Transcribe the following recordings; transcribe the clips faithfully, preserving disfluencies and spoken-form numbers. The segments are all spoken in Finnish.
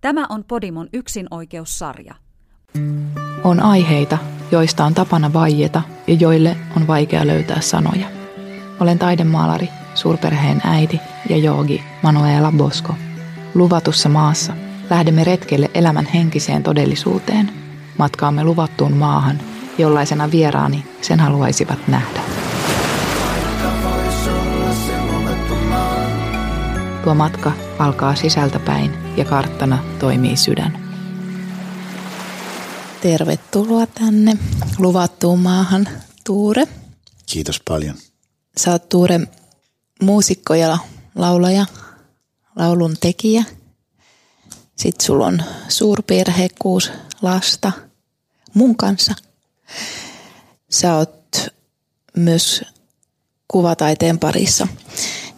Tämä on Podimon yksinoikeussarja. On aiheita, joista on tapana vaieta ja joille on vaikea löytää sanoja. Olen taidemaalari, suurperheen äiti ja joogi Manuela Bosco. Luvatussa maassa lähdemme retkelle elämän henkiseen todellisuuteen. Matkaamme luvattuun maahan, jollaisena vieraani sen haluaisivat nähdä. Tuo matka alkaa sisältäpäin ja karttana toimii sydän. Tervetuloa tänne luvattuun maahan, Tuure. Kiitos paljon. Sä oot, Tuure, muusikko ja laulaja, laulun tekijä. Sitten sulla on suurperhe, kuusi lasta mun kanssa. Sä oot myös kuvataiteen parissa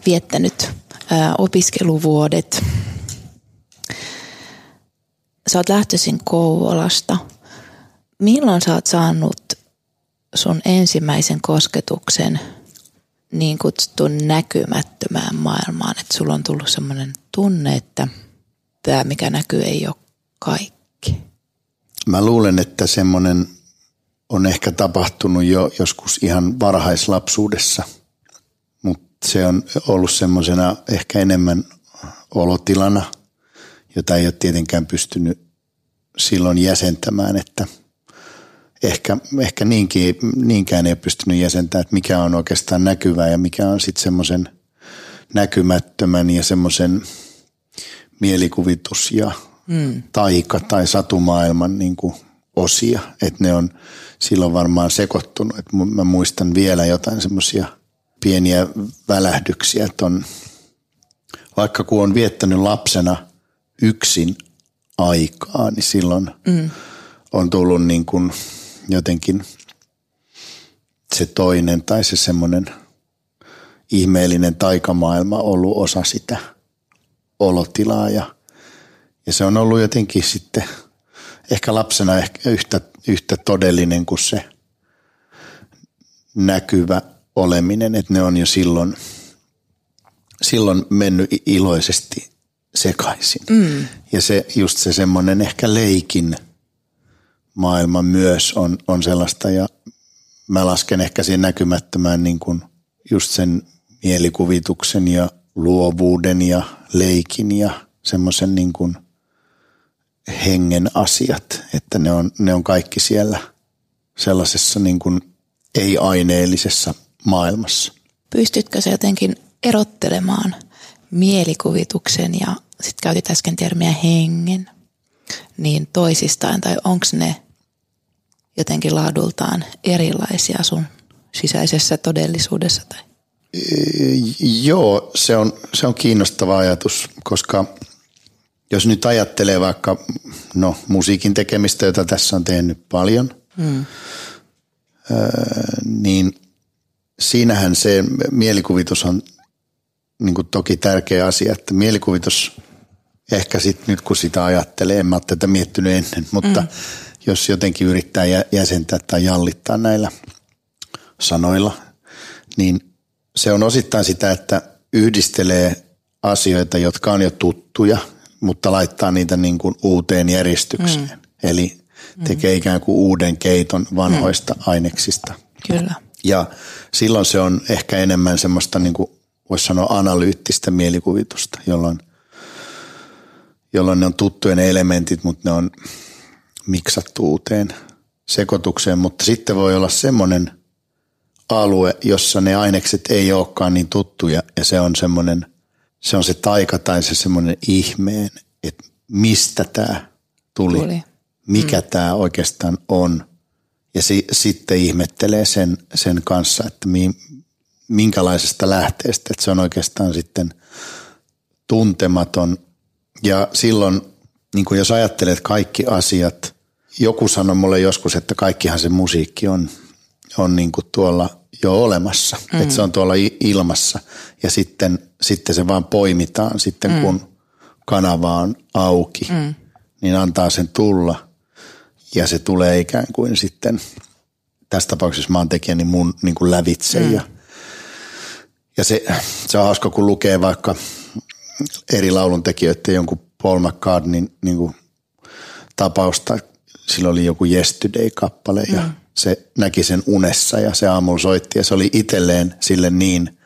viettänyt ää, opiskeluvuodet. Sä oot lähtöisin Kouvolasta. Milloin sä oot saanut sun ensimmäisen kosketuksen niin kutsutun näkymättömään maailmaan? Että sulla on tullut semmoinen tunne, että tämä mikä näkyy ei ole kaikki. Mä luulen, että semmoinen on ehkä tapahtunut jo joskus ihan varhaislapsuudessa, mutta se on ollut semmoisena ehkä enemmän olotilana, jota ei ole tietenkään pystynyt silloin jäsentämään, että ehkä, ehkä niinkin, niinkään ei ole pystynyt jäsentämään, että mikä on oikeastaan näkyvää ja mikä on sitten semmoisen näkymättömän ja semmoisen mielikuvitus ja mm. taika- tai satumaailman niin kuin osia, että ne on silloin varmaan sekoittunut. Et mä muistan vielä jotain semmoisia pieniä välähdyksiä, että on, vaikka kun on viettänyt lapsena yksin aikaa, niin silloin mm. on tullut niin kuin jotenkin se toinen tai se semmoinen ihmeellinen taikamaailma ollut osa sitä olotilaa ja, ja se on ollut jotenkin sitten ehkä lapsena ehkä yhtä, yhtä todellinen kuin se näkyvä oleminen, että ne on jo silloin, silloin mennyt iloisesti sekaisin. Mm. Ja se, just se semmoinen ehkä leikin maailma myös on, on sellaista ja mä lasken ehkä siihen näkymättömään niin kuin just sen mielikuvituksen ja luovuuden ja leikin ja semmoisen niin kuin hengen asiat, että ne on, ne on kaikki siellä sellaisessa niin kuin ei-aineellisessa maailmassa. Pystytkö sä jotenkin erottelemaan mielikuvituksen ja sit käytit äsken termiä hengen niin toisistaan, tai onko ne jotenkin laadultaan erilaisia sun sisäisessä todellisuudessa tai? Joo, se on, se on kiinnostava ajatus, koska jos nyt ajattelee vaikka no, musiikin tekemistä, jota tässä on tehnyt paljon, mm. niin siinähän se mielikuvitus on niin kuin toki tärkeä asia, että mielikuvitus ehkä sitten nyt kun sitä ajattelee, en mä ole tätä miettinyt ennen, mutta mm. jos jotenkin yrittää jäsentää tai jallittaa näillä sanoilla, niin se on osittain sitä, että yhdistelee asioita, jotka on jo tuttuja, mutta laittaa niitä niin kuin uuteen järjestykseen. Mm. Eli tekee mm. ikään kuin uuden keiton vanhoista mm. aineksista. Kyllä. Ja silloin se on ehkä enemmän semmoista, niin kuin voisi sanoa, analyyttistä mielikuvitusta, jolloin, jolloin ne on tuttuja ne elementit, mutta ne on miksattu uuteen sekoitukseen. Mutta sitten voi olla semmoinen alue, jossa ne ainekset ei olekaan niin tuttuja ja se on semmoinen, se on se taika tai se semmoinen ihmeen, että mistä tämä tuli, tuli. mikä mm. tämä oikeastaan on ja si- sitten ihmettelee sen, sen kanssa, että mi- minkälaisesta lähteestä, että se on oikeastaan sitten tuntematon ja silloin, niin kuin jos ajattelet kaikki asiat, joku sanoi mulle joskus, että kaikkihan se musiikki on, on niin kuin tuolla jo olemassa, mm. että se on tuolla ilmassa ja sitten, sitten se vaan poimitaan sitten mm. kun kanava on auki, mm. niin antaa sen tulla ja se tulee ikään kuin sitten, tässä tapauksessa mä oon tekijä, niin mun niin kuin lävitse mm. ja, ja se, se on hauska kun lukee vaikka eri lauluntekijöiden jonkun Paul McCartneyn niin kuin tapausta. Sillä oli joku Yesterday-kappale ja mm. se näki sen unessa ja se aamulla soitti ja se oli itselleen sille niin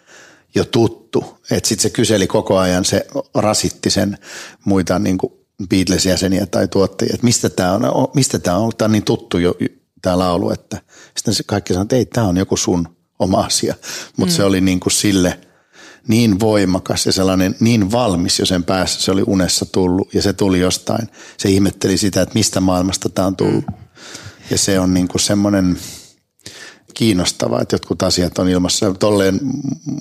jo tuttu. Että sitten se kyseli koko ajan, se rasitti sen muita niin kuin Beatles-jäseniä tai tuottajia, että mistä tämä on, mistä tämä on, tämä on niin tuttu jo tämä laulu, että sitten kaikki sanoi, että ei, tämä on joku sun oma asia, mutta mm. se oli niin kuin sille niin voimakas ja sellainen niin valmis jo sen päässä, se oli unessa tullut ja se tuli jostain. Se ihmetteli sitä, että mistä maailmasta tämä on tullut ja se on niin kuin semmoinen kiinnostavaa, että jotkut asiat on ilmassa. Tolleen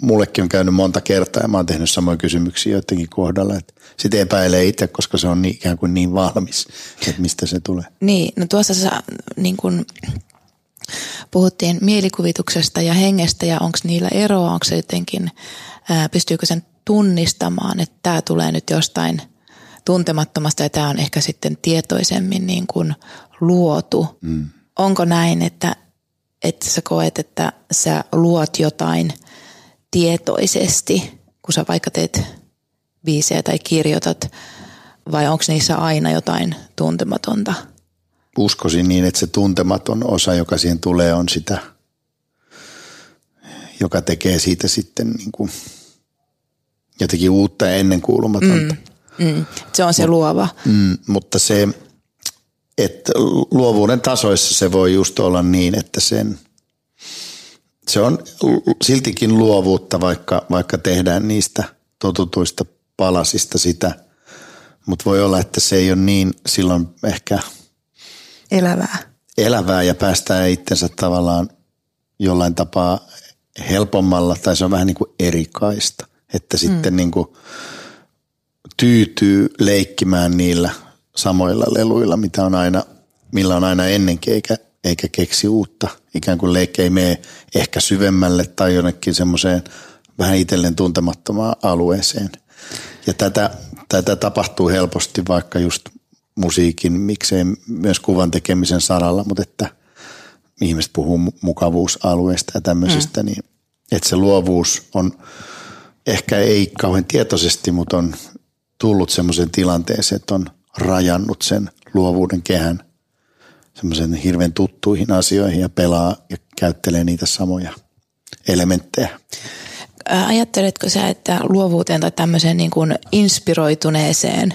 mullekin on käynyt monta kertaa ja mä oon tehnyt samoja kysymyksiä joidenkin kohdalla. Sitten epäilee itse, koska se on niin, ikään kuin niin valmis, että mistä se tulee. Niin, no tuossa sä, niin kun puhuttiin mielikuvituksesta ja hengestä ja onko niillä eroa, onko se jotenkin, ää, pystyykö sen tunnistamaan, että tämä tulee nyt jostain tuntemattomasta ja tämä on ehkä sitten tietoisemmin niin kun luotu. Mm. Onko näin, että että sä koet, että sä luot jotain tietoisesti, kun sä vaikka teet biisejä tai kirjoitat, vai onko niissä aina jotain tuntematonta? Uskoisin niin, että se tuntematon osa, joka siihen tulee, on sitä, joka tekee siitä sitten niin kuin jotenkin uutta ja ennenkuulumatonta. Mm, mm, se on se Mut, luova. Mm, mutta se... Että luovuuden tasoissa se voi just olla niin, että sen, se on siltikin luovuutta, vaikka, vaikka tehdään niistä totutuista palasista sitä. Mutta voi olla, että se ei ole niin silloin ehkä elävää, elävää ja päästää itsensä tavallaan jollain tapaa helpommalla. Tai se on vähän niin kuin erikaista, että sitten mm. niin kuin tyytyy leikkimään niillä samoilla leluilla, mitä on aina, millä on aina ennenkin, eikä, eikä keksi uutta. Ikään kuin leikki ei mene ehkä syvemmälle tai jonnekin semmoiseen vähän itselleen tuntemattomaan alueeseen. Ja tätä, tätä tapahtuu helposti vaikka just musiikin, miksei myös kuvan tekemisen saralla, mutta että ihmiset puhuu mukavuusalueesta ja tämmöisistä, mm. niin että se luovuus on ehkä ei kauhean tietoisesti, mutta on tullut semmoiseen tilanteeseen, että on rajannut sen luovuuden kehän semmoisen hirveän tuttuihin asioihin ja pelaa ja käyttelee niitä samoja elementtejä. Ajatteletko sä, että luovuuteen tai tämmöiseen niin kuin inspiroituneeseen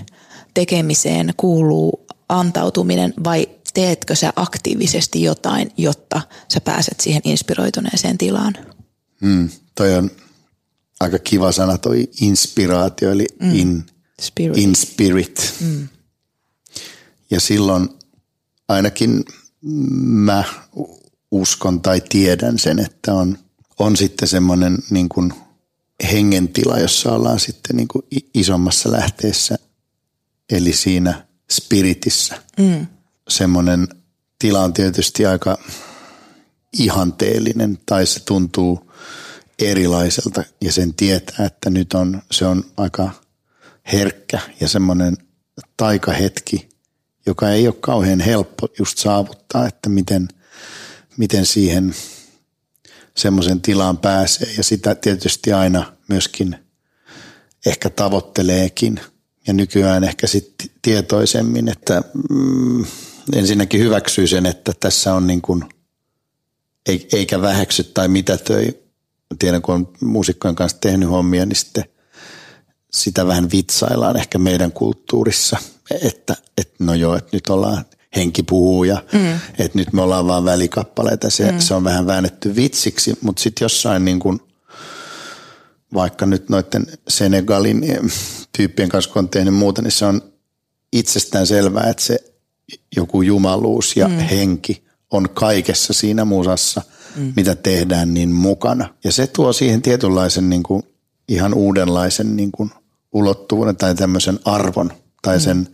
tekemiseen kuuluu antautuminen vai teetkö sä aktiivisesti jotain, jotta sä pääset siihen inspiroituneeseen tilaan? Mm, toi on aika kiva sana toi inspiraatio eli mm. in Spirit. In spirit. Mm. Ja silloin ainakin mä uskon tai tiedän sen, että on, on sitten semmoinen niin kuin hengentila, jossa ollaan sitten niin kuin isommassa lähteessä, eli siinä spiritissä. Mm. Semmoinen tila on tietysti aika ihanteellinen tai se tuntuu erilaiselta ja sen tietää, että nyt on, se on aika herkkä ja semmoinen taikahetki, joka ei ole kauhean helppo just saavuttaa, että miten, miten siihen semmoisen tilaan pääsee. Ja sitä tietysti aina myöskin ehkä tavoitteleekin ja nykyään ehkä sitten tietoisemmin, että mm, ensinnäkin hyväksyy sen, että tässä on niin kuin, eikä väheksy tai mitätöi. Tiedän, kun on muusikkojen kanssa tehnyt hommia, niin sitten sitä vähän vitsaillaan ehkä meidän kulttuurissa, että, että no joo, että nyt ollaan, henki puhuu ja mm. että nyt me ollaan vaan välikappaleita. Se, mm. se on vähän väännetty vitsiksi, mutta sitten jossain niin kuin, vaikka nyt noiden Senegalin tyyppien kanssa, kun on tehnyt muuta, niin se on itsestään selvää, että se joku jumaluus ja mm. henki on kaikessa siinä musassa, mm. mitä tehdään niin mukana. Ja se tuo siihen tietynlaisen niin kuin, ihan uudenlaisen niin kuin ulottuvuuden tai tämmöisen arvon tai sen mm.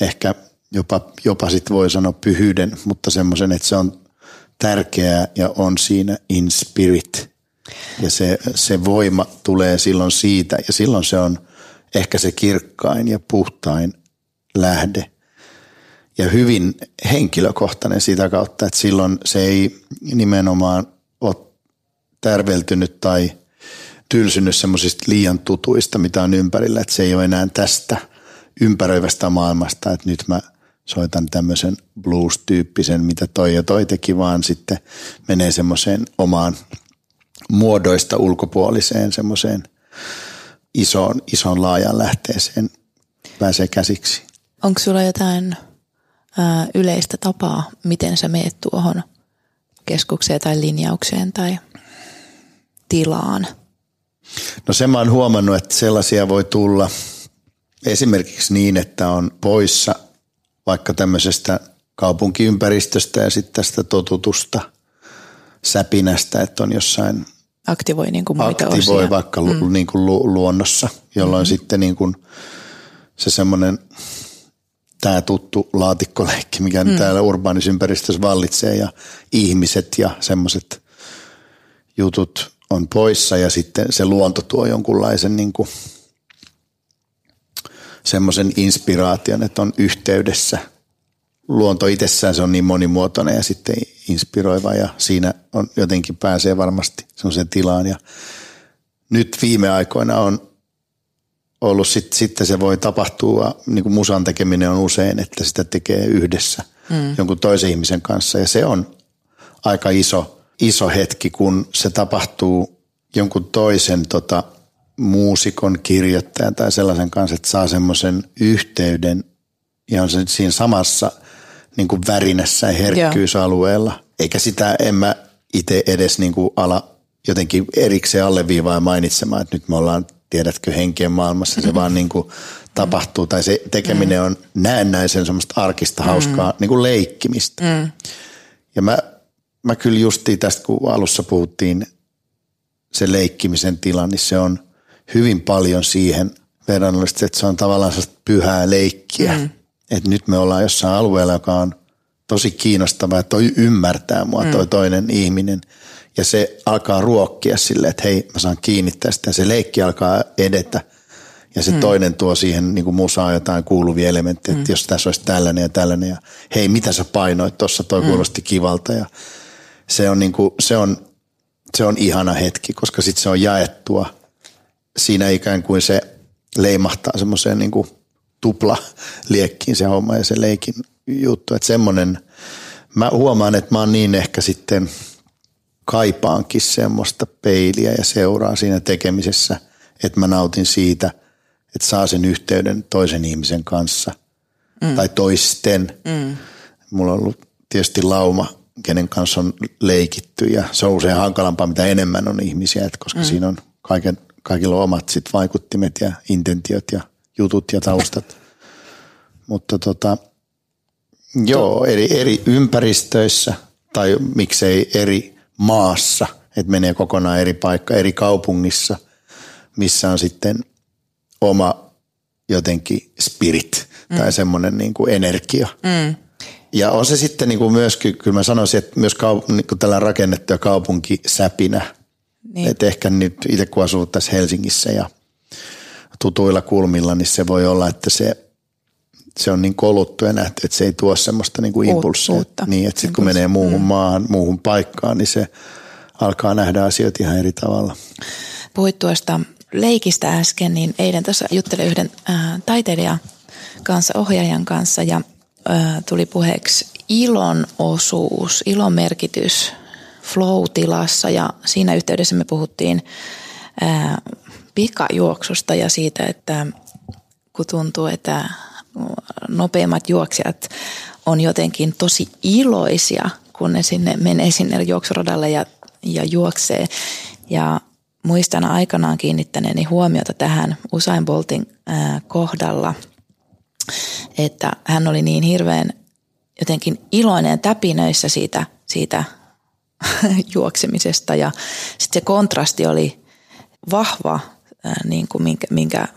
ehkä jopa, jopa sit voi sanoa pyhyyden, mutta semmoisen, että se on tärkeää ja on siinä in spirit. Ja se, se voima tulee silloin siitä ja silloin se on ehkä se kirkkain ja puhtain lähde ja hyvin henkilökohtainen sitä kautta, että silloin se ei nimenomaan ole tärveltynyt tai tylsynyt semmoisista liian tutuista, mitä on ympärillä, että se ei ole enää tästä ympäröivästä maailmasta, että nyt mä soitan tämmöisen blues-tyyppisen, mitä toi ja toi teki, vaan sitten menee semmoiseen omaan muodoista ulkopuoliseen semmoiseen isoon, isoon laajaan lähteeseen pääsee käsiksi. Onko sulla jotain ää, yleistä tapaa, miten sä meet tuohon keskukseen tai linjaukseen tai tilaan? No sen mä oon huomannut, että sellaisia voi tulla esimerkiksi niin, että on poissa vaikka tämmöisestä kaupunkiympäristöstä ja sitten tästä totutusta säpinästä, että on jossain aktivoi, niin kuin muita aktivoi osia. Vaikka lu, mm. niin kuin lu, luonnossa, jolloin mm-hmm. sitten niin kuin se semmoinen tämä tuttu laatikkoleikki, mikä mm. täällä urbaanissa ympäristössä vallitsee ja ihmiset ja semmoiset jutut on poissa ja sitten se luonto tuo jonkunlaisen niin kuin semmoisen inspiraation, että on yhteydessä. Luonto itsessään se on niin monimuotoinen ja sitten inspiroiva ja siinä on jotenkin pääsee varmasti semmoiseen tilaan. Ja nyt viime aikoina on ollut, sit, sitten se voi tapahtua, niin kuin musan tekeminen on usein, että sitä tekee yhdessä mm. jonkun toisen ihmisen kanssa. Ja se on aika iso, iso hetki, kun se tapahtuu jonkun toisen tota, muusikon, kirjoittajan tai sellaisen kanssa, että saa semmoisen yhteyden ja on se siinä samassa niin kuin värinässä ja herkkyysalueella. Joo. Eikä sitä en mä itse edes niin kuin ala jotenkin erikseen alleviivaa ja mainitsemaan, että nyt me ollaan, tiedätkö, henkien maailmassa. Se mm-hmm. vaan niin kuin tapahtuu tai se tekeminen mm-hmm. on näennäisen semmoista arkista, hauskaa mm-hmm. niin kuin leikkimistä. Mm-hmm. Ja mä, mä kyllä justiin tästä, kun alussa puhuttiin se leikkimisen tila, niin se on hyvin paljon siihen verrannollisesti, että se on tavallaan sellaista pyhää leikkiä. Mm-hmm. Että nyt me ollaan jossain alueella, joka on tosi kiinnostava ja toi ymmärtää mua, toi mm. toinen ihminen. Ja se alkaa ruokkia silleen, että hei, mä saan kiinni tästä. Se leikki alkaa edetä ja se mm. toinen tuo siihen niin kuin musaa jotain kuuluvia elementtejä, että mm. jos tässä olisi tällainen ja tällainen. Ja hei, mitä sä painoit tuossa, toi mm. kuulosti kivalta. Ja se on, niin kuin, se on, se on ihana hetki, koska sitten se on jaettua. Siinä ikään kuin se leimahtaa semmoiseen niin kuin tupla liekkiin se homma ja se leikin juttu, että semmoinen, mä huomaan, että mä oon niin ehkä sitten kaipaankin semmoista peiliä ja seuraa siinä tekemisessä, että mä nautin siitä, että saa sen yhteyden toisen ihmisen kanssa mm. tai toisten. Mm. Mulla on ollut tietysti lauma, kenen kanssa on leikitty ja se on usein hankalampaa, mitä enemmän on ihmisiä, että koska mm. siinä on kaiken, kaikilla on omat sit vaikuttimet ja intentiot ja jutut ja taustat, mutta tota, joo, eri, eri ympäristöissä tai miksei eri maassa, että menee kokonaan eri paikka, eri kaupungissa, missä on sitten oma jotenkin spirit mm. tai semmoinen niin kuin energia. Mm. Ja on se sitten niin kuin myöskin, kyllä mä sanoisin, että myös kaup- niin kuin tällä rakennettu ja kaupunkisäpinä, niin. Että ehkä nyt itse kun asuu tässä Helsingissä ja tutuilla kulmilla, niin se voi olla, että se, se on niin koluttu ja nähty, että se ei tuo semmoista niin kuin impulssia. Niin, että sitten kun menee muuhun mm. maahan, muuhun paikkaan, niin se alkaa nähdä asioita ihan eri tavalla. Puhuit tuosta leikistä äsken, niin eilen tuossa juttelin yhden äh, taiteilijan kanssa, ohjaajan kanssa ja äh, tuli puheeksi ilon osuus, ilon merkitys flow-tilassa ja siinä yhteydessä me puhuttiin äh, pikajuoksusta ja siitä, että kun tuntuu, että nopeimmat juoksijat on jotenkin tosi iloisia, kun ne sinne menee sinne juoksuradalle ja, ja juoksee. Ja muistan aikanaan kiinnittäneeni huomiota tähän Usain Boltin äh, kohdalla, että hän oli niin hirveän jotenkin iloinen täpinöissä siitä, siitä juoksemisesta ja sitten se kontrasti oli vahva. Niin kuin minkä, minkä,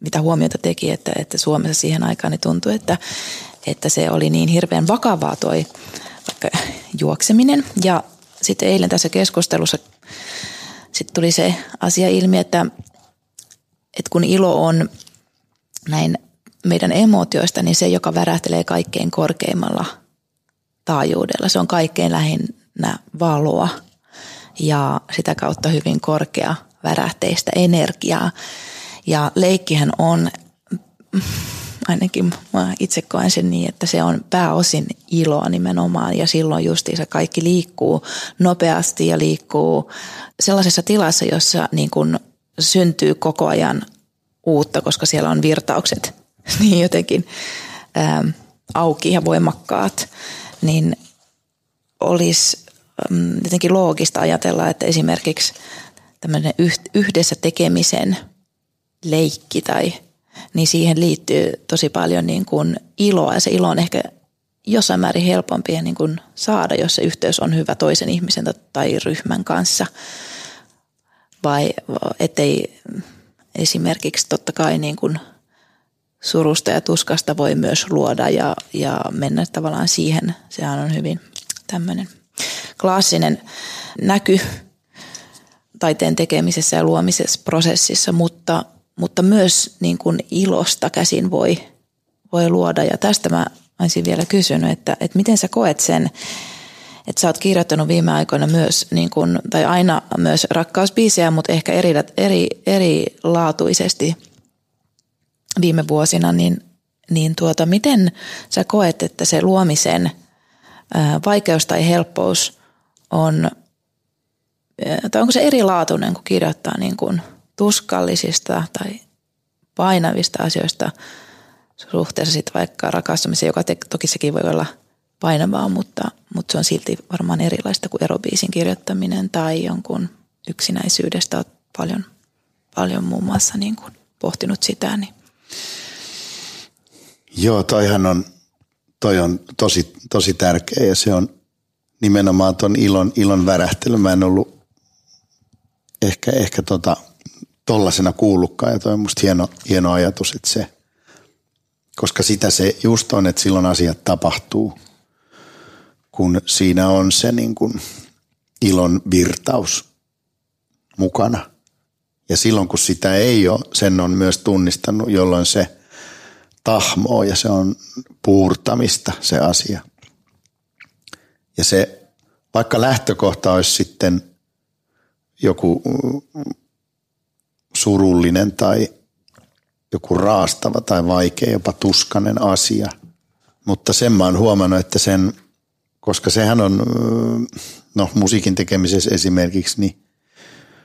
mitä huomiota teki, että, että Suomessa siihen aikaan niin tuntui, että, että se oli niin hirveän vakavaa toi vaikka juokseminen. Ja sitten eilen tässä keskustelussa sit tuli se asia ilmi, että, että kun ilo on näin meidän emootioista, niin se, joka värähtelee kaikkein korkeimmalla taajuudella, se on kaikkein lähinnä valoa ja sitä kautta hyvin korkea värähteistä energiaa. Ja leikkihän on ainakin mä itse koen sen niin, että se on pääosin iloa nimenomaan ja silloin justiinsa kaikki liikkuu nopeasti ja liikkuu sellaisessa tilassa, jossa niin kun syntyy koko ajan uutta, koska siellä on virtaukset niin jotenkin ähm, auki ja voimakkaat, niin olisi ähm, jotenkin loogista ajatella, että esimerkiksi tämmöinen yhdessä tekemisen leikki tai niin siihen liittyy tosi paljon niin kuin iloa ja se ilo on ehkä jossain määrin helpompi niin kuin saada, jos se yhteys on hyvä toisen ihmisen tai ryhmän kanssa. Vai ettei esimerkiksi totta kai niin kuin surusta ja tuskasta voi myös luoda ja, ja mennä tavallaan siihen. Sehän on hyvin tämmöinen klassinen näky taiteen tekemisessä ja luomisessa prosessissa, mutta Mutta myös niin kuin ilosta käsin voi, voi luoda. Ja tästä mä olisin vielä kysynyt, että, että miten sä koet sen, että sä oot kirjoittanut viime aikoina myös, niin kuin, tai aina myös rakkausbiisejä, mutta ehkä eri, eri, erilaatuisesti viime vuosina, niin, niin tuota, miten sä koet, että se luomisen vaikeus tai helppous on, tai onko se erilaatuinen, kun kirjoittaa niin kuin tuskallisista tai painavista asioista suhteessa sitten vaikka rakastumiseen, joka te, toki sekin voi olla painavaa, mutta, mutta se on silti varmaan erilaista kuin erobiisin kirjoittaminen tai jonkun yksinäisyydestä. Olet paljon, paljon muun muassa niin kuin pohtinut sitä. Niin. Joo, toihan on, toi on tosi, tosi tärkeä ja se on nimenomaan ton ilon, ilon värähtely. Mä en ollut ehkä, ehkä tota... tollasena kuullutkaan ja toi on musta hieno, hieno ajatus, että se, koska sitä se just on, että silloin asiat tapahtuu, kun siinä on se niin kuin ilon virtaus mukana. Ja silloin kun sitä ei ole, sen on myös tunnistanut, jolloin se tahmoo ja se on puurtamista se asia. Ja se, vaikka lähtökohta olisi sitten joku surullinen tai joku raastava tai vaikea, jopa tuskainen asia. Mutta sen mä oon huomannut, että sen, koska sehän on, no musiikin tekemisessä esimerkiksi, niin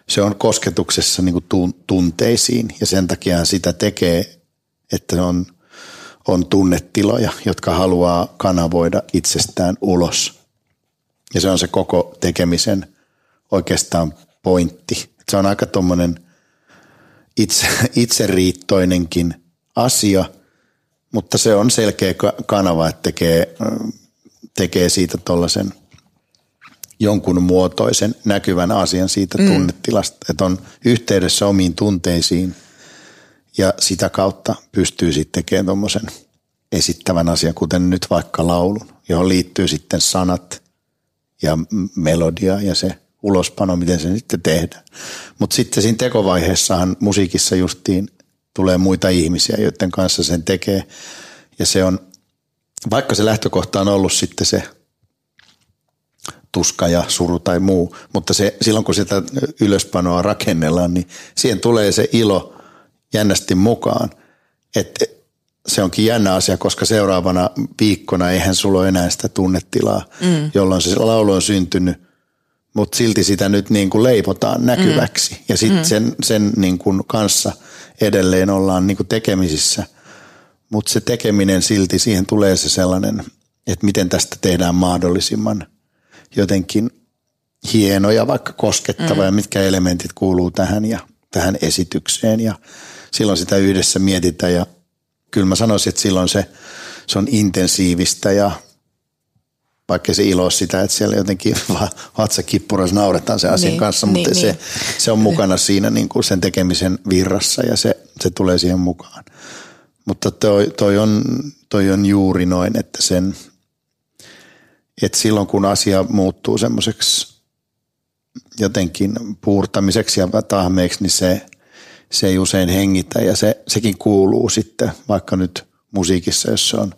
se on kosketuksessa niin kuin tunteisiin ja sen takia sitä tekee, että on, on tunnetiloja, jotka haluaa kanavoida itsestään ulos. Ja se on se koko tekemisen oikeastaan pointti. Se on aika tommonen Itse, itseriittoinenkin asia, mutta se on selkeä kanava, että tekee, tekee siitä tollaisen jonkun muotoisen näkyvän asian siitä tunnetilasta, mm. että on yhteydessä omiin tunteisiin ja sitä kautta pystyy sitten tekemään tommoisen esittävän asian, kuten nyt vaikka laulun, johon liittyy sitten sanat ja melodia ja se ulospano, miten se sitten tehdään. Mutta sitten siinä tekovaiheessahan musiikissa justiin tulee muita ihmisiä, joiden kanssa sen tekee. Ja se on, vaikka se lähtökohta on ollut sitten se tuska ja suru tai muu, mutta se, silloin kun sitä ylöspanoa rakennellaan, niin siihen tulee se ilo jännästi mukaan. Että se onkin jännä asia, koska seuraavana viikkona eihän sulla ole enää sitä tunnetilaa, mm. jolloin se laulu on syntynyt. Mutta silti sitä nyt niin kuin leipotaan näkyväksi. Mm. Ja sitten mm. sen, sen niin kuin kanssa edelleen ollaan niin kuin tekemisissä. Mutta se tekeminen silti, siihen tulee se sellainen, että miten tästä tehdään mahdollisimman jotenkin hieno ja vaikka koskettava mm. ja mitkä elementit kuuluu tähän ja tähän esitykseen. Ja silloin sitä yhdessä mietitään ja kyllä mä sanoisin, että silloin se, se on intensiivistä ja vaikka se ilo sitä, että siellä jotenkin vatsakippuras nauretaan sen asian niin, kanssa, mutta niin, se, niin. se on mukana siinä niin kuin sen tekemisen virrassa ja se, se tulee siihen mukaan. Mutta toi, toi, on, toi on juuri noin, että, sen, että silloin kun asia muuttuu semmoiseksi jotenkin puurtamiseksi ja tahmeeksi, niin se, se ei usein hengitä ja se, sekin kuuluu sitten vaikka nyt musiikissa, jos se on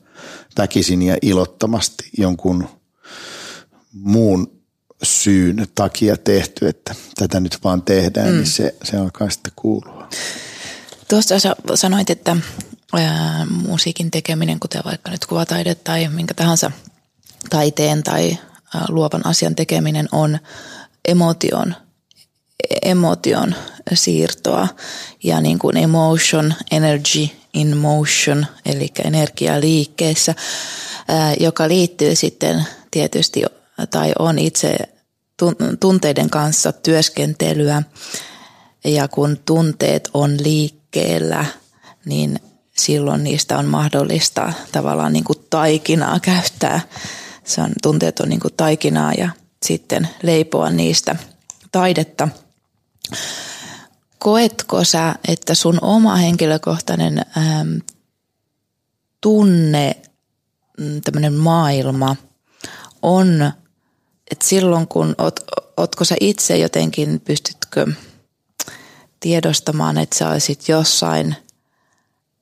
väkisin ja ilottomasti jonkun muun syyn takia tehty, että tätä nyt vaan tehdään, mm. niin se, se alkaa sitten kuulua. Tuossa sä sanoit, että, ää, musiikin tekeminen, kuten vaikka nyt kuvataide tai minkä tahansa taiteen tai ää, luovan asian tekeminen on emotion, emotion siirtoa ja niin kuin emotion, energy in motion, eli energiaa liikkeessä, ää, joka liittyy sitten tietysti tai on itse tunteiden kanssa työskentelyä, ja kun tunteet on liikkeellä, niin silloin niistä on mahdollista tavallaan niin kuin taikinaa käyttää. Se on, tunteet on niin kuin taikinaa ja sitten leipoa niistä taidetta. Koetko sä, että sun oma henkilökohtainen ähm, tunne, tämmöinen maailma on, että silloin kun, oot, ootko sä itse jotenkin, pystytkö tiedostamaan, että sä olisit jossain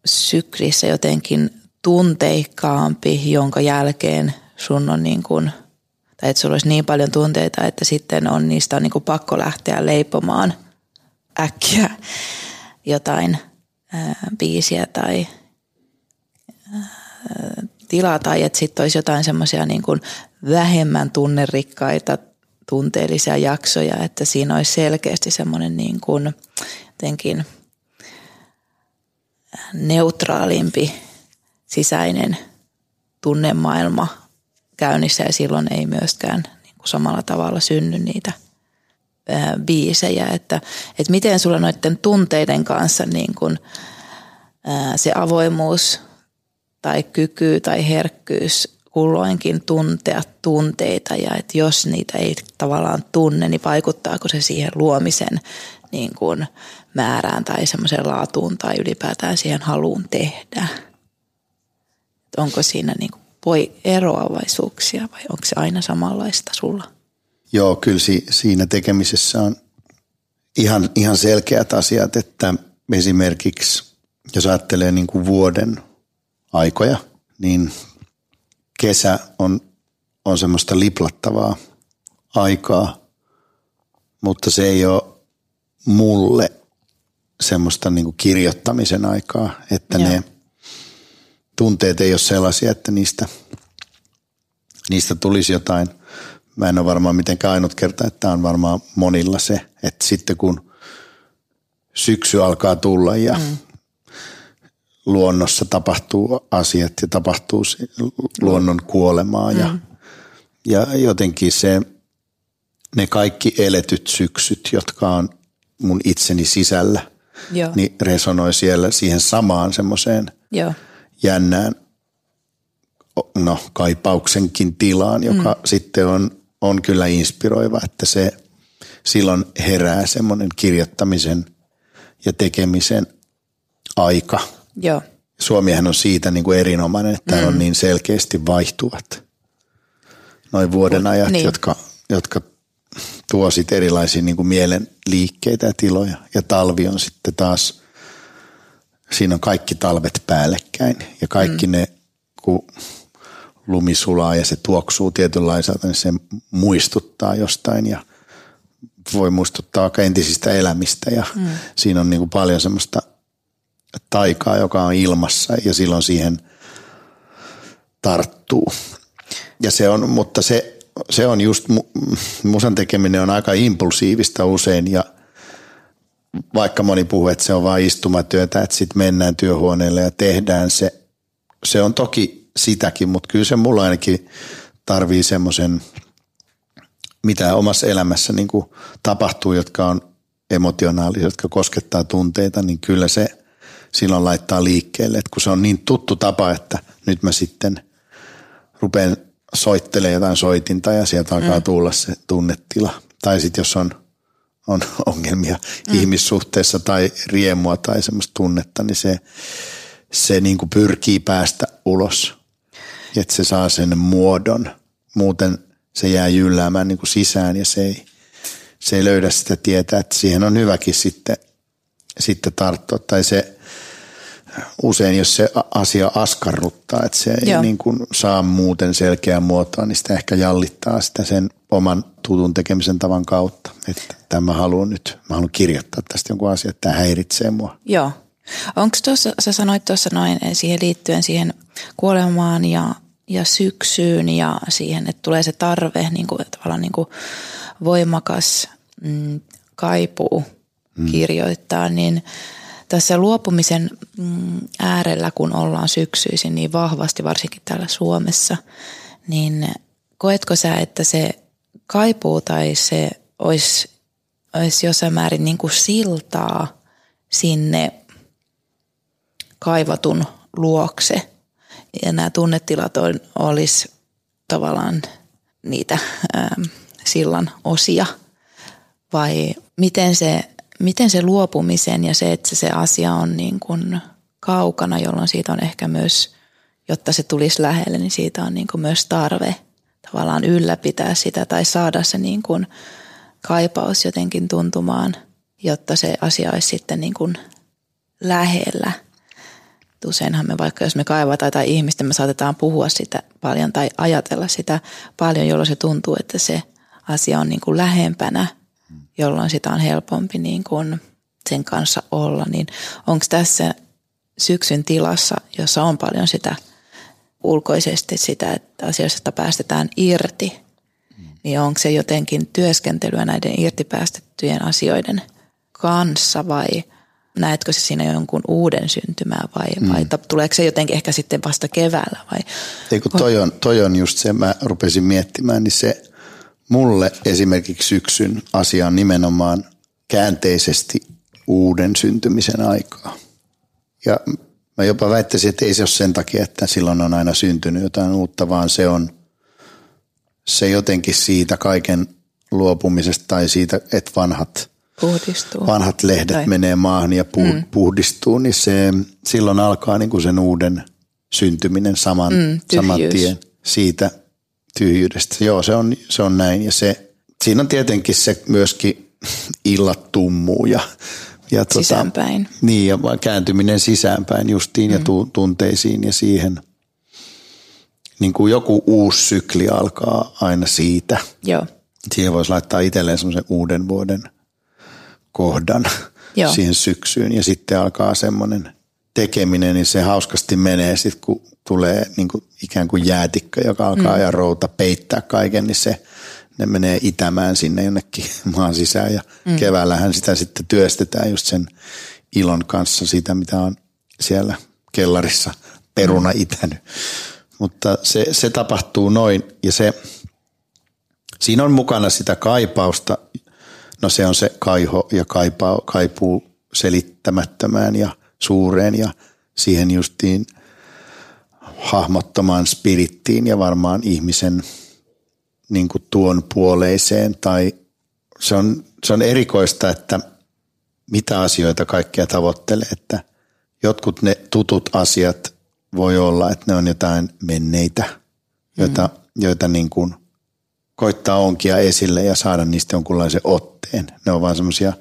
syklissä jotenkin tunteikkaampi, jonka jälkeen sun on niin kuin, tai että sulla olisi niin paljon tunteita, että sitten on niistä on niin kuin pakko lähteä leipomaan äkkiä jotain ää, biisiä tai ää, tilaa, tai että sitten olisi jotain semmoisia niin kuin vähemmän tunnerikkaita tunteellisia jaksoja, että siinä olisi selkeästi semmoinen niin kuin jotenkin neutraalimpi sisäinen tunnemaailma käynnissä, ja silloin ei myöskään niin kuin samalla tavalla synny niitä ää, biisejä, että, että miten sulla noiden tunteiden kanssa niin kuin, ää, se avoimuus tai kyky tai herkkyys kulloinkin tuntea tunteita, ja että jos niitä ei tavallaan tunne, niin vaikuttaako se siihen luomisen niin kuin määrään tai semmoiseen laatuun tai ylipäätään siihen haluun tehdä. Et onko siinä niin kuin voi eroavaisuuksia vai onko se aina samanlaista sulla? Joo, kyllä si- siinä tekemisessä on ihan, ihan selkeät asiat, että esimerkiksi jos ajattelee niin kuin vuoden aikoja, niin kesä on, on semmoista liplattavaa aikaa, mutta se ei ole mulle semmoista niin kuin kirjoittamisen aikaa, että Joo. ne tunteet ei ole sellaisia, että niistä, niistä tulisi jotain. Mä en ole varmaan mitenkään ainutkerta, että on varmaan monilla se, että sitten kun syksy alkaa tulla ja mm. luonnossa tapahtuu asiat ja tapahtuu luonnon kuolemaa ja, mm. ja jotenkin se, ne kaikki eletyt syksyt, jotka on mun itseni sisällä, Joo. niin resonoi siellä siihen samaan semmoiseen jännään, no kaipauksenkin tilaan, joka mm. sitten on, on kyllä inspiroiva, että se silloin herää semmoinen kirjoittamisen ja tekemisen aika. Joo. Suomihan on siitä niin kuin erinomainen, että mm. on niin selkeästi vaihtuvat noin vuoden ajat, niin. jotka, jotka tuo sit erilaisia niin kuin mielen liikkeitä ja tiloja. Ja talvi on sitten taas, siinä on kaikki talvet päällekkäin ja kaikki mm. ne, kun lumi sulaa ja se tuoksuu tietynlaiselta, niin se muistuttaa jostain ja voi muistuttaa entisistä elämistä ja mm. siinä on niin kuin paljon semmoista taikaa, joka on ilmassa ja silloin siihen tarttuu. Ja se on, mutta se, se on just, musan tekeminen on aika impulsiivista usein ja vaikka moni puhuu, että se on vain istumatyötä, että sitten mennään työhuoneelle ja tehdään se. Se on toki sitäkin, mutta kyllä se mulla ainakin tarvii semmoisen, mitä omassa elämässä niin kuin tapahtuu, jotka on emotionaalisia, jotka koskettaa tunteita, niin kyllä se silloin laittaa liikkeelle, että kun se on niin tuttu tapa, että nyt mä sitten rupean soittelemaan jotain soitinta ja sieltä alkaa tulla se tunnetila. Tai sitten jos on, on ongelmia mm. ihmissuhteessa tai riemua tai semmoista tunnetta, niin se, se niin kuin pyrkii päästä ulos, että se saa sen muodon. Muuten se jää jylläämään niin kuin sisään ja se ei, se ei löydä sitä tietä, että siihen on hyväkin sitten, sitten tarttua tai se usein, jos se asia askarruttaa, että se ei niin kuin saa muuten selkeää muotoa, niin sitä ehkä jallittaa sitä sen oman tutun tekemisen tavan kautta. Että tämän mä haluan nyt, mä haluan kirjoittaa tästä jonkun asian, että tämä häiritsee mua. Joo, Onko tuossa, sä sanoit tuossa noin siihen liittyen siihen kuolemaan ja, ja syksyyn ja siihen, että tulee se tarve, niin kuin, tavallaan niin kuin voimakas mm, kaipuu mm. kirjoittaa, niin tässä luopumisen mm, äärellä, kun ollaan syksyisin niin vahvasti, varsinkin täällä Suomessa, niin koetko sä, että se kaipuu tai se olisi, olisi jossain määrin niin kuin siltaa sinne kaivatun luokse ja nämä tunnetilat olisi tavallaan niitä ähm, sillan osia vai miten se, miten se luopumisen ja se, että se asia on niin kuin kaukana, jolloin siitä on ehkä myös, jotta se tulisi lähelle, niin siitä on niin kuin myös tarve tavallaan ylläpitää sitä tai saada se niin kuin kaipaus jotenkin tuntumaan, jotta se asia olisi sitten niin kuin lähellä. Useinhan me vaikka, jos me kaivataan tai ihmistä, me saatetaan puhua sitä paljon tai ajatella sitä paljon, jolloin se tuntuu, että se asia on niin kuin lähempänä, jolloin sitä on helpompi niin kuin sen kanssa olla. Niin onko tässä syksyn tilassa, jossa on paljon sitä ulkoisesti sitä, että asioista päästetään irti, niin onko se jotenkin työskentelyä näiden irtipäästettyjen asioiden kanssa vai näetkö se siinä jonkun uuden syntymää vai, mm. vai tuleeko se jotenkin ehkä sitten vasta keväällä? Vai? Ei kun toi on, toi on just se, mä rupesin miettimään, niin se mulle esimerkiksi syksyn asia on nimenomaan käänteisesti uuden syntymisen aikaa. Ja mä jopa väittäisin, että ei se ole sen takia, että silloin on aina syntynyt jotain uutta, vaan se on se jotenkin siitä kaiken luopumisesta tai siitä, että vanhat Puhdistuu. Vanhat lehdet tai menee maahan ja puh- mm. puhdistuu, niin se, silloin alkaa niin kuin sen uuden syntyminen saman, mm, saman tien siitä tyhjyydestä. Joo, se on, se on näin. Ja se, siinä on tietenkin se myöskin illat tummuu ja, ja sisäänpäin. Tota, niin, ja kääntyminen sisäänpäin justiin mm. ja tu- tunteisiin ja siihen. Niin kuin joku uusi sykli alkaa aina siitä. Joo. Siihen voisi laittaa itselleen semmoisen uuden vuoden kohdan Joo. siihen syksyyn ja sitten alkaa semmoinen tekeminen, niin se hauskasti menee sitten, kun tulee niin kuin ikään kuin jäätikkö, joka alkaa mm. ja routa peittää kaiken, niin se, ne menee itämään sinne jonnekin maan sisään ja mm. keväällähän sitä sitten työstetään just sen ilon kanssa siitä, mitä on siellä kellarissa peruna mm. itänyt, mutta se, se tapahtuu noin ja se, siinä on mukana sitä kaipausta. No se on se kaiho ja kaipaa, kaipuu selittämättömään ja suureen ja siihen justiin hahmottomaan spirittiin ja varmaan ihmisen niin kuin tuon puoleiseen. Tai se on, se on erikoista, että mitä asioita kaikkea tavoittelee, että jotkut ne tutut asiat voi olla, että ne on jotain menneitä, joita, mm. joita niin kuin koittaa onkia esille ja saada niistä jonkunlaisen otteen. Ne on vaan semmoisia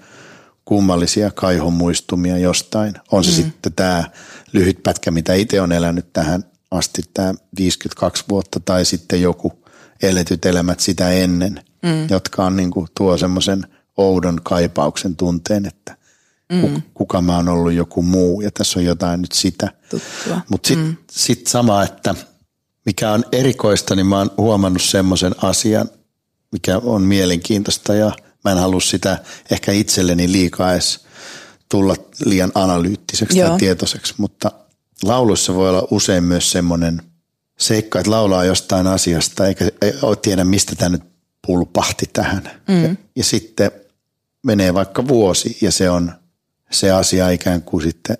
kummallisia kaihomuistumia jostain. On se mm. sitten tämä lyhyt pätkä, mitä itse on elänyt tähän asti, tämä viisikymmentäkaksi vuotta tai sitten joku eletyt elämät sitä ennen, mm. jotka on niinku tuo semmoisen oudon kaipauksen tunteen, että mm. kuka mä oon ollut joku muu ja tässä on jotain nyt sitä. Mutta sitten mm. sit sama, että mikä on erikoista, niin mä oon huomannut semmoisen asian, mikä on mielenkiintoista ja mä en halua sitä ehkä itselleni liikaa edes tulla liian analyyttiseksi Joo. tai tietoiseksi, mutta laulussa voi olla usein myös semmoinen seikka, että laulaa jostain asiasta eikä ei tiedä, mistä tämä nyt pulpahti tähän. Mm. Ja, ja sitten menee vaikka vuosi ja se on se asia ikään kuin sitten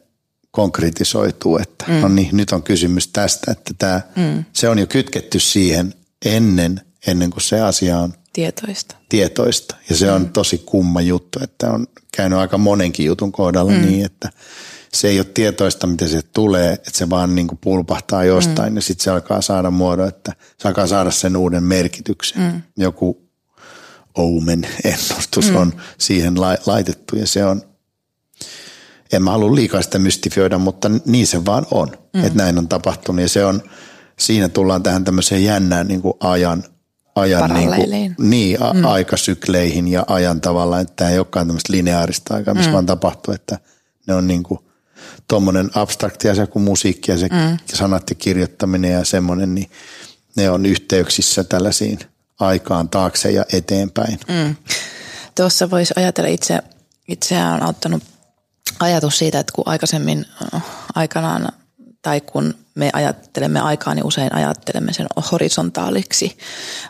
konkretisoituu, että mm. no niin, nyt on kysymys tästä, että tämä, mm. se on jo kytketty siihen ennen, ennen kuin se asia on tietoista. tietoista. Ja se mm. on tosi kumma juttu, että on käynyt aika monenkin jutun kohdalla mm. niin, että se ei ole tietoista, mitä se tulee, että se vaan niin kuin pulpahtaa jostain mm. ja sitten se alkaa saada muodon, että se alkaa saada sen uuden merkityksen. Mm. Joku omen-ennustus mm. on siihen la- laitettu ja se on. En mä halua liikaa sitä mystifioida, mutta niin se vaan on, mm. että näin on tapahtunut. Ja se on, siinä tullaan tähän tämmöiseen jännään niin kuin ajan, ajan niin kuin, niin, a, mm. aikasykleihin ja ajan tavalla. Että tämä ei olekaan tämmöistä lineaarista aikaa, missä mm. vaan tapahtuu, että ne on niin kuin tuommoinen abstrakti asia kuin musiikki ja se mm. sanat ja kirjoittaminen ja semmoinen, niin ne on yhteyksissä tällaisiin aikaan taakse ja eteenpäin. Mm. Tuossa voisi ajatella, itse, itseään on auttanut ajatus siitä, että kun aikaisemmin aikanaan tai kun me ajattelemme aikaa, niin usein ajattelemme sen horisontaaliksi, mm.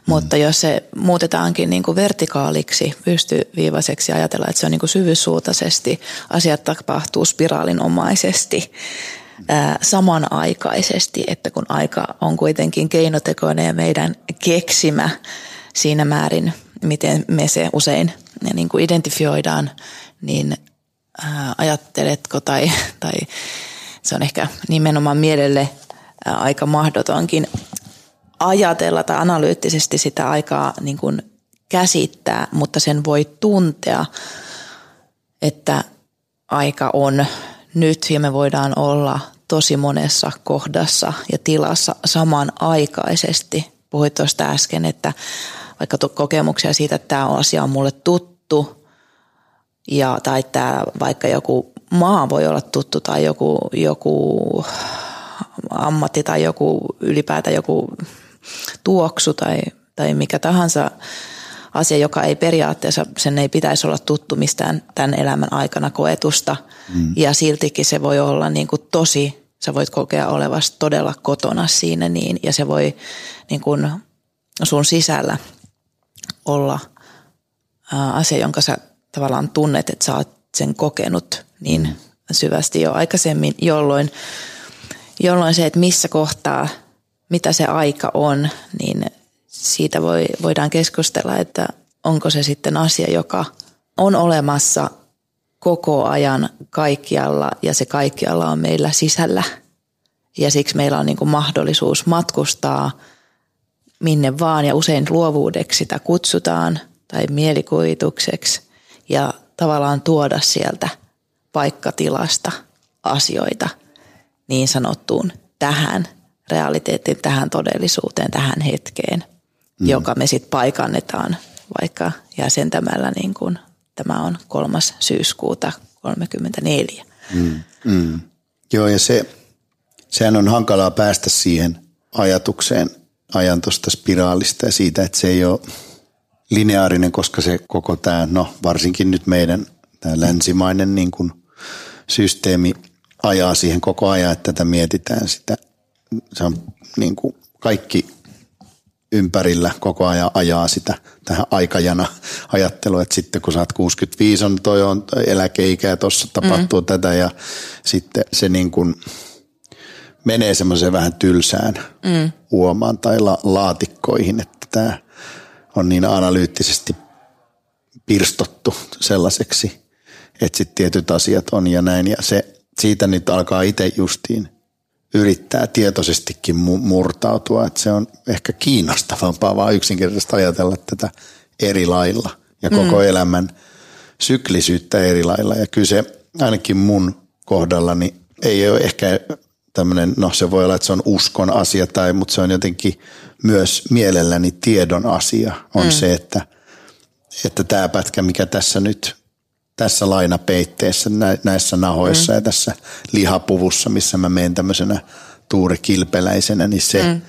mutta jos se muutetaankin niin kuin vertikaaliksi, pystyviivaiseksi ja ajatellaan, että se on niin kuin syvyyssuuntaisesti, asiat tapahtuu spiraalinomaisesti ää, samanaikaisesti, että kun aika on kuitenkin keinotekoinen ja meidän keksimä siinä määrin, miten me se usein niin kuin identifioidaan, niin ää, ajatteletko tai... tai se on ehkä nimenomaan mielelle aika mahdotonkin ajatella tai analyyttisesti sitä aikaa niin kuin käsittää, mutta sen voi tuntea, että aika on nyt ja me voidaan olla tosi monessa kohdassa ja tilassa samanaikaisesti. Puhuit tuosta äsken, että vaikka kokemuksia siitä, että tämä asia on mulle tuttu ja, tai tämä vaikka joku maa voi olla tuttu tai joku, joku ammatti tai joku ylipäätään joku tuoksu tai, tai mikä tahansa asia, joka ei periaatteessa, sen ei pitäisi olla tuttu mistään tämän elämän aikana koetusta. Mm. Ja siltikin se voi olla niin kuin tosi, sä voit kokea olevasi todella kotona siinä niin ja se voi niin kuin sun sisällä olla asia, jonka sä tavallaan tunnet, että sä oot sen kokenut niin syvästi jo aikaisemmin, jolloin, jolloin se, että missä kohtaa, mitä se aika on, niin siitä voi, voidaan keskustella, että onko se sitten asia, joka on olemassa koko ajan kaikkialla ja se kaikkialla on meillä sisällä. Ja siksi meillä on niin kuin mahdollisuus matkustaa minne vaan ja usein luovuudeksi sitä kutsutaan tai mielikuvitukseksi ja tavallaan tuoda sieltä paikkatilasta asioita niin sanottuun tähän realiteettiin, tähän todellisuuteen, tähän hetkeen, mm. joka me sitten paikannetaan vaikka jäsentämällä niin kuin tämä on kolmas syyskuuta kolmekymmentäneljä. Mm. Mm. Joo ja se, sehän on hankalaa päästä siihen ajatukseen ajan tuosta spiraalista ja siitä, että se ei ole lineaarinen, koska se koko tämä, no varsinkin nyt meidän tämä länsimainen niin kuin systeemi ajaa siihen koko ajan, että tätä mietitään sitä. Se on niin kuin kaikki ympärillä koko ajan ajaa sitä tähän aikajana ajattelua, että sitten kun sä oot kuusikymmentäviisi, on toi on eläkeikä ja tuossa tapahtuu mm. tätä ja sitten se niin kuin menee semmoiseen vähän tylsään mm. uomaan tai la- laatikkoihin, että tämä on niin analyyttisesti pirstottu sellaiseksi, että sitten tietyt asiat on ja näin. Ja se, siitä nyt alkaa itse justiin yrittää tietoisestikin murtautua, että se on ehkä kiinnostavampaa vaan yksinkertaisesti ajatella tätä eri lailla ja koko mm. elämän syklisyyttä eri lailla. Ja kyllä se ainakin mun kohdallani ei ole ehkä tämmöinen, no se voi olla, että se on uskon asia, tai, mutta se on jotenkin myös mielelläni tiedon asia on mm. se, että, että tämä pätkä, mikä tässä nyt, tässä lainapeitteessä, nä, näissä nahoissa mm. ja tässä lihapuvussa, missä mä menen tämmöisenä Tuure Kilpeläisenä, niin se, mm.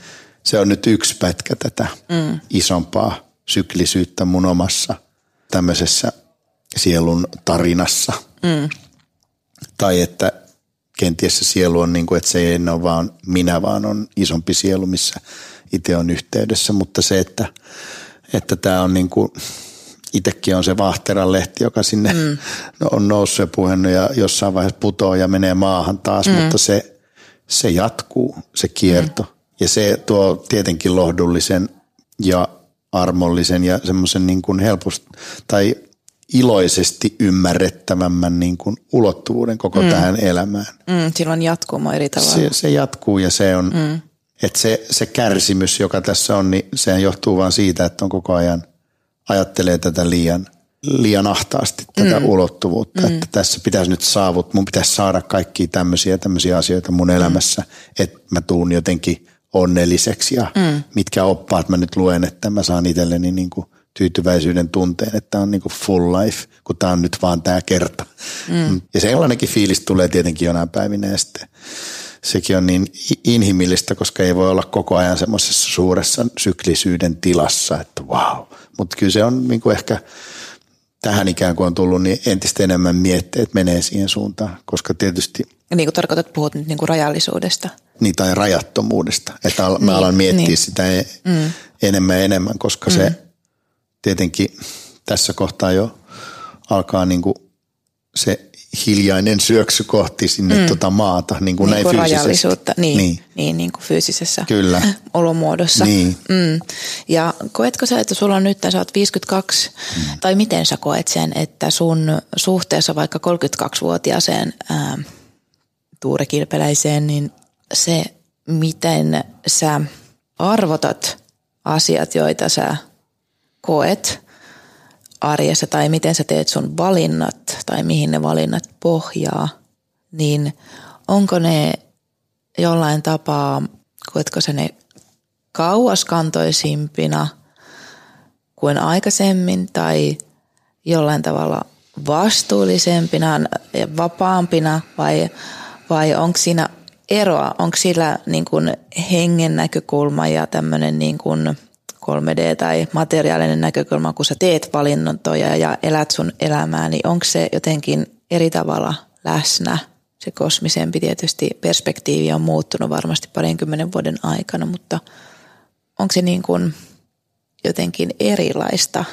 se on nyt yksi pätkä tätä mm. isompaa syklisyyttä mun omassa tämmöisessä sielun tarinassa. Mm. Tai että kenties se sielu on niin kuin, että se ei ole vaan minä, vaan on isompi sielu, missä itse on yhteydessä. Mutta se, että, että tämä on niin kuin, itsekin on se Vahteran lehti, joka sinne mm. on noussut ja puhennut ja jossain vaiheessa putoaa ja menee maahan taas. Mm. Mutta se, se jatkuu, se kierto. Mm. Ja se tuo tietenkin lohdullisen ja armollisen ja semmoisen niin kuin helposti tai iloisesti ymmärrettävämmän niin kuin ulottuvuuden koko mm. tähän elämään. Mm, silloin jatkuu eri tavalla. Se, se jatkuu ja se on, mm. että se, se kärsimys, joka tässä on, niin sehän johtuu vaan siitä, että on koko ajan, ajattelee tätä liian, liian ahtaasti tätä mm. ulottuvuutta, mm. että tässä pitäisi nyt saavut, mun pitäisi saada kaikkia tämmöisiä, tämmöisiä asioita mun mm. elämässä, että mä tuun jotenkin onnelliseksi ja mm. mitkä oppaat mä nyt luen, että mä saan itselleni niin kuin tyytyväisyyden tunteen, että tämä on niin kuin full life, kun tämä on nyt vaan tämä kerta. Mm. Ja sellainenkin fiilis tulee tietenkin jonain päivinä ja sitten sekin on niin inhimillistä, koska ei voi olla koko ajan semmoisessa suuressa syklisyyden tilassa, että vau. Wow. Mutta kyllä se on niin kuin ehkä tähän ikään kuin on tullut niin entistä enemmän mietteet menee siihen suuntaan, koska tietysti... Niin kuin tarkoitat, puhut nyt niin kuin rajallisuudesta. Niin, tai rajattomuudesta. Että al- niin, mä alan miettiä niin. sitä e- mm. enemmän ja enemmän, koska mm. se tietenkin tässä kohtaa jo alkaa niin kuin se hiljainen syöksy kohti sinne mm. tota maata. Niin kuin niin näin fyysisesti. Rajallisuutta, niin, niin. niin, niin kuin fyysisessä Kyllä. olomuodossa. Niin. Mm. Ja koetko sä, että sulla on nyt, sä oot viisikymmentäkaksi, mm. tai miten sä koet sen, että sun suhteessa vaikka kolmekymmentäkaksivuotiaaseen ää, Tuure Kilpeläiseen, niin se, miten sä arvotat asiat, joita sä koet arjessa, tai miten sä teet sun valinnat, tai mihin ne valinnat pohjaa, niin onko ne jollain tapaa, koetko sä ne kauaskantoisimpina kuin aikaisemmin, tai jollain tavalla vastuullisempina ja vapaampina, vai, vai onko siinä eroa, onko sillä niin kuin hengen näkökulma ja tämmöinen niin kuin kolme D tai materiaalinen näkökulma, kun sä teet valintoja ja elät sun elämää, niin onko se jotenkin eri tavalla läsnä? Se kosmisempi tietysti perspektiivi on muuttunut varmasti parinkymmenen vuoden aikana, mutta onko se niin kuin jotenkin erilaista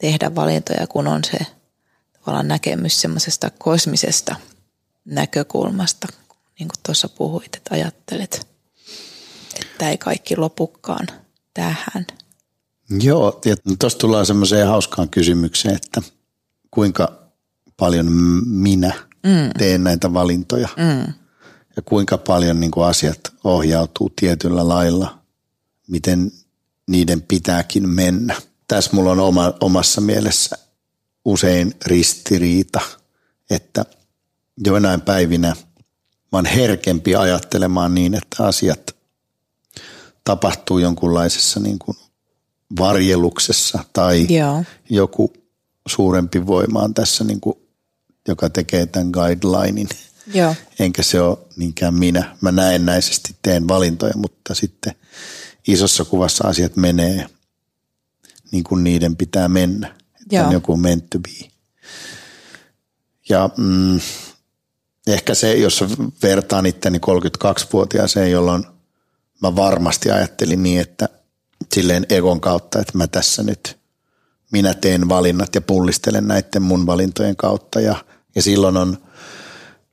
tehdä valintoja, kun on se tavallaan näkemys semmoisesta kosmisesta näkökulmasta, niin kuin tuossa puhuit, että ajattelet, että ei kaikki lopukaan tähän. Joo, ja tuossa tullaan semmoiseen hauskaan kysymykseen, että kuinka paljon minä mm. teen näitä valintoja mm. ja kuinka paljon niin kuin asiat ohjautuu tietyllä lailla, miten niiden pitääkin mennä. Tässä mulla on oma, omassa mielessä usein ristiriita, että joinain päivinä mä oon herkempi ajattelemaan niin, että asiat tapahtuu jonkunlaisessa niin kuin varjeluksessa tai Joo. joku suurempi voima on tässä, niin kuin, joka tekee tämän guidelinein. Joo. Enkä se ole niinkään minä. Mä näennäisesti teen valintoja, mutta sitten isossa kuvassa asiat menee niin kuin niiden pitää mennä. Että Joo. on joku meant to be. Ja... Mm, Ehkä se, jos vertaan itteni kolmekymmentäkaksivuotiaaseen, jolloin mä varmasti ajattelin niin, että silleen egon kautta, että mä tässä nyt, minä teen valinnat ja pullistelen näiden mun valintojen kautta. Ja, ja silloin on,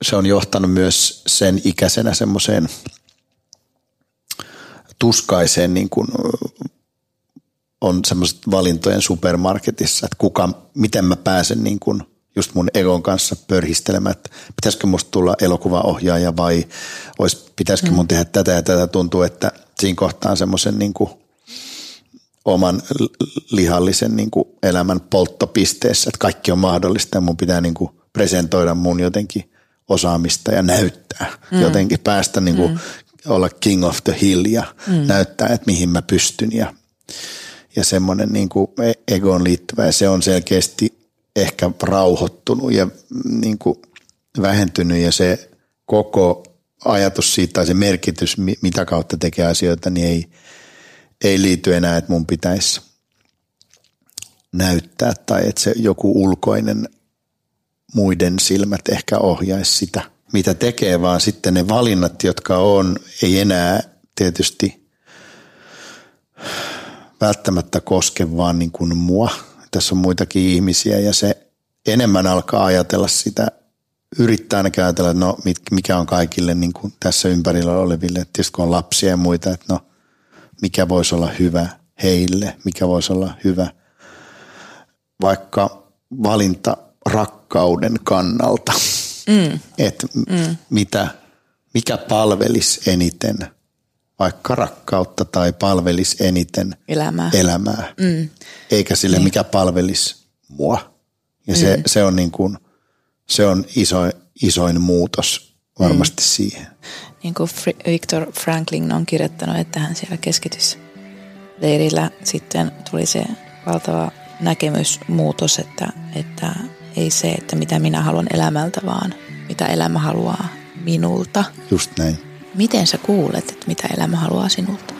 se on johtanut myös sen ikäisenä semmoiseen tuskaiseen, niin kuin on semmoiset valintojen supermarketissa, että kuka, miten mä pääsen niin kuin just mun egon kanssa pörhistelemään, että pitäisikö musta tulla elokuvaohjaaja vai olisi, pitäisikö mun tehdä tätä ja tätä. Tuntuu, että siinä kohtaan semmoisen niin kuin oman lihallisen niin kuin elämän polttopisteessä, että kaikki on mahdollista ja mun pitää niin kuin presentoida mun jotenkin osaamista ja näyttää. Mm. Jotenkin päästä niin kuin mm. olla king of the hill ja mm. näyttää, että mihin mä pystyn ja, ja semmoinen niin kuin egoon liittyvä ja se on selkeästi ehkä rauhoittunut ja niin kuin vähentynyt ja se koko ajatus siitä tai se merkitys, mitä kautta tekee asioita, niin ei, ei liity enää, että mun pitäisi näyttää tai että se joku ulkoinen muiden silmät ehkä ohjaisi sitä, mitä tekee, vaan sitten ne valinnat, jotka on, ei enää tietysti välttämättä koske vaan niin kuin mua. Tässä on muitakin ihmisiä ja se enemmän alkaa ajatella sitä, yrittää ainakin ajatella, että no mikä on kaikille niin kuin tässä ympärillä oleville, että tietysti kun on lapsia ja muita, että no mikä voisi olla hyvä heille, mikä voisi olla hyvä vaikka valinta rakkauden kannalta, mm. että mm. mitä, mikä palvelisi eniten vaikka rakkautta tai palvelis eniten elämää, elämää. Mm. eikä sille niin. mikä palvelis mua. Ja mm. se, se on, niin kuin, se on iso, isoin muutos varmasti mm. siihen. Niin kuin Viktor Franklin on kirjoittanut, että hän siellä keskitysleirillä sitten tuli se valtava näkemysmuutos, että, että ei se, että mitä minä haluan elämältä, vaan mitä elämä haluaa minulta. Just näin. Miten sä kuulet, että mitä elämä haluaa sinulta?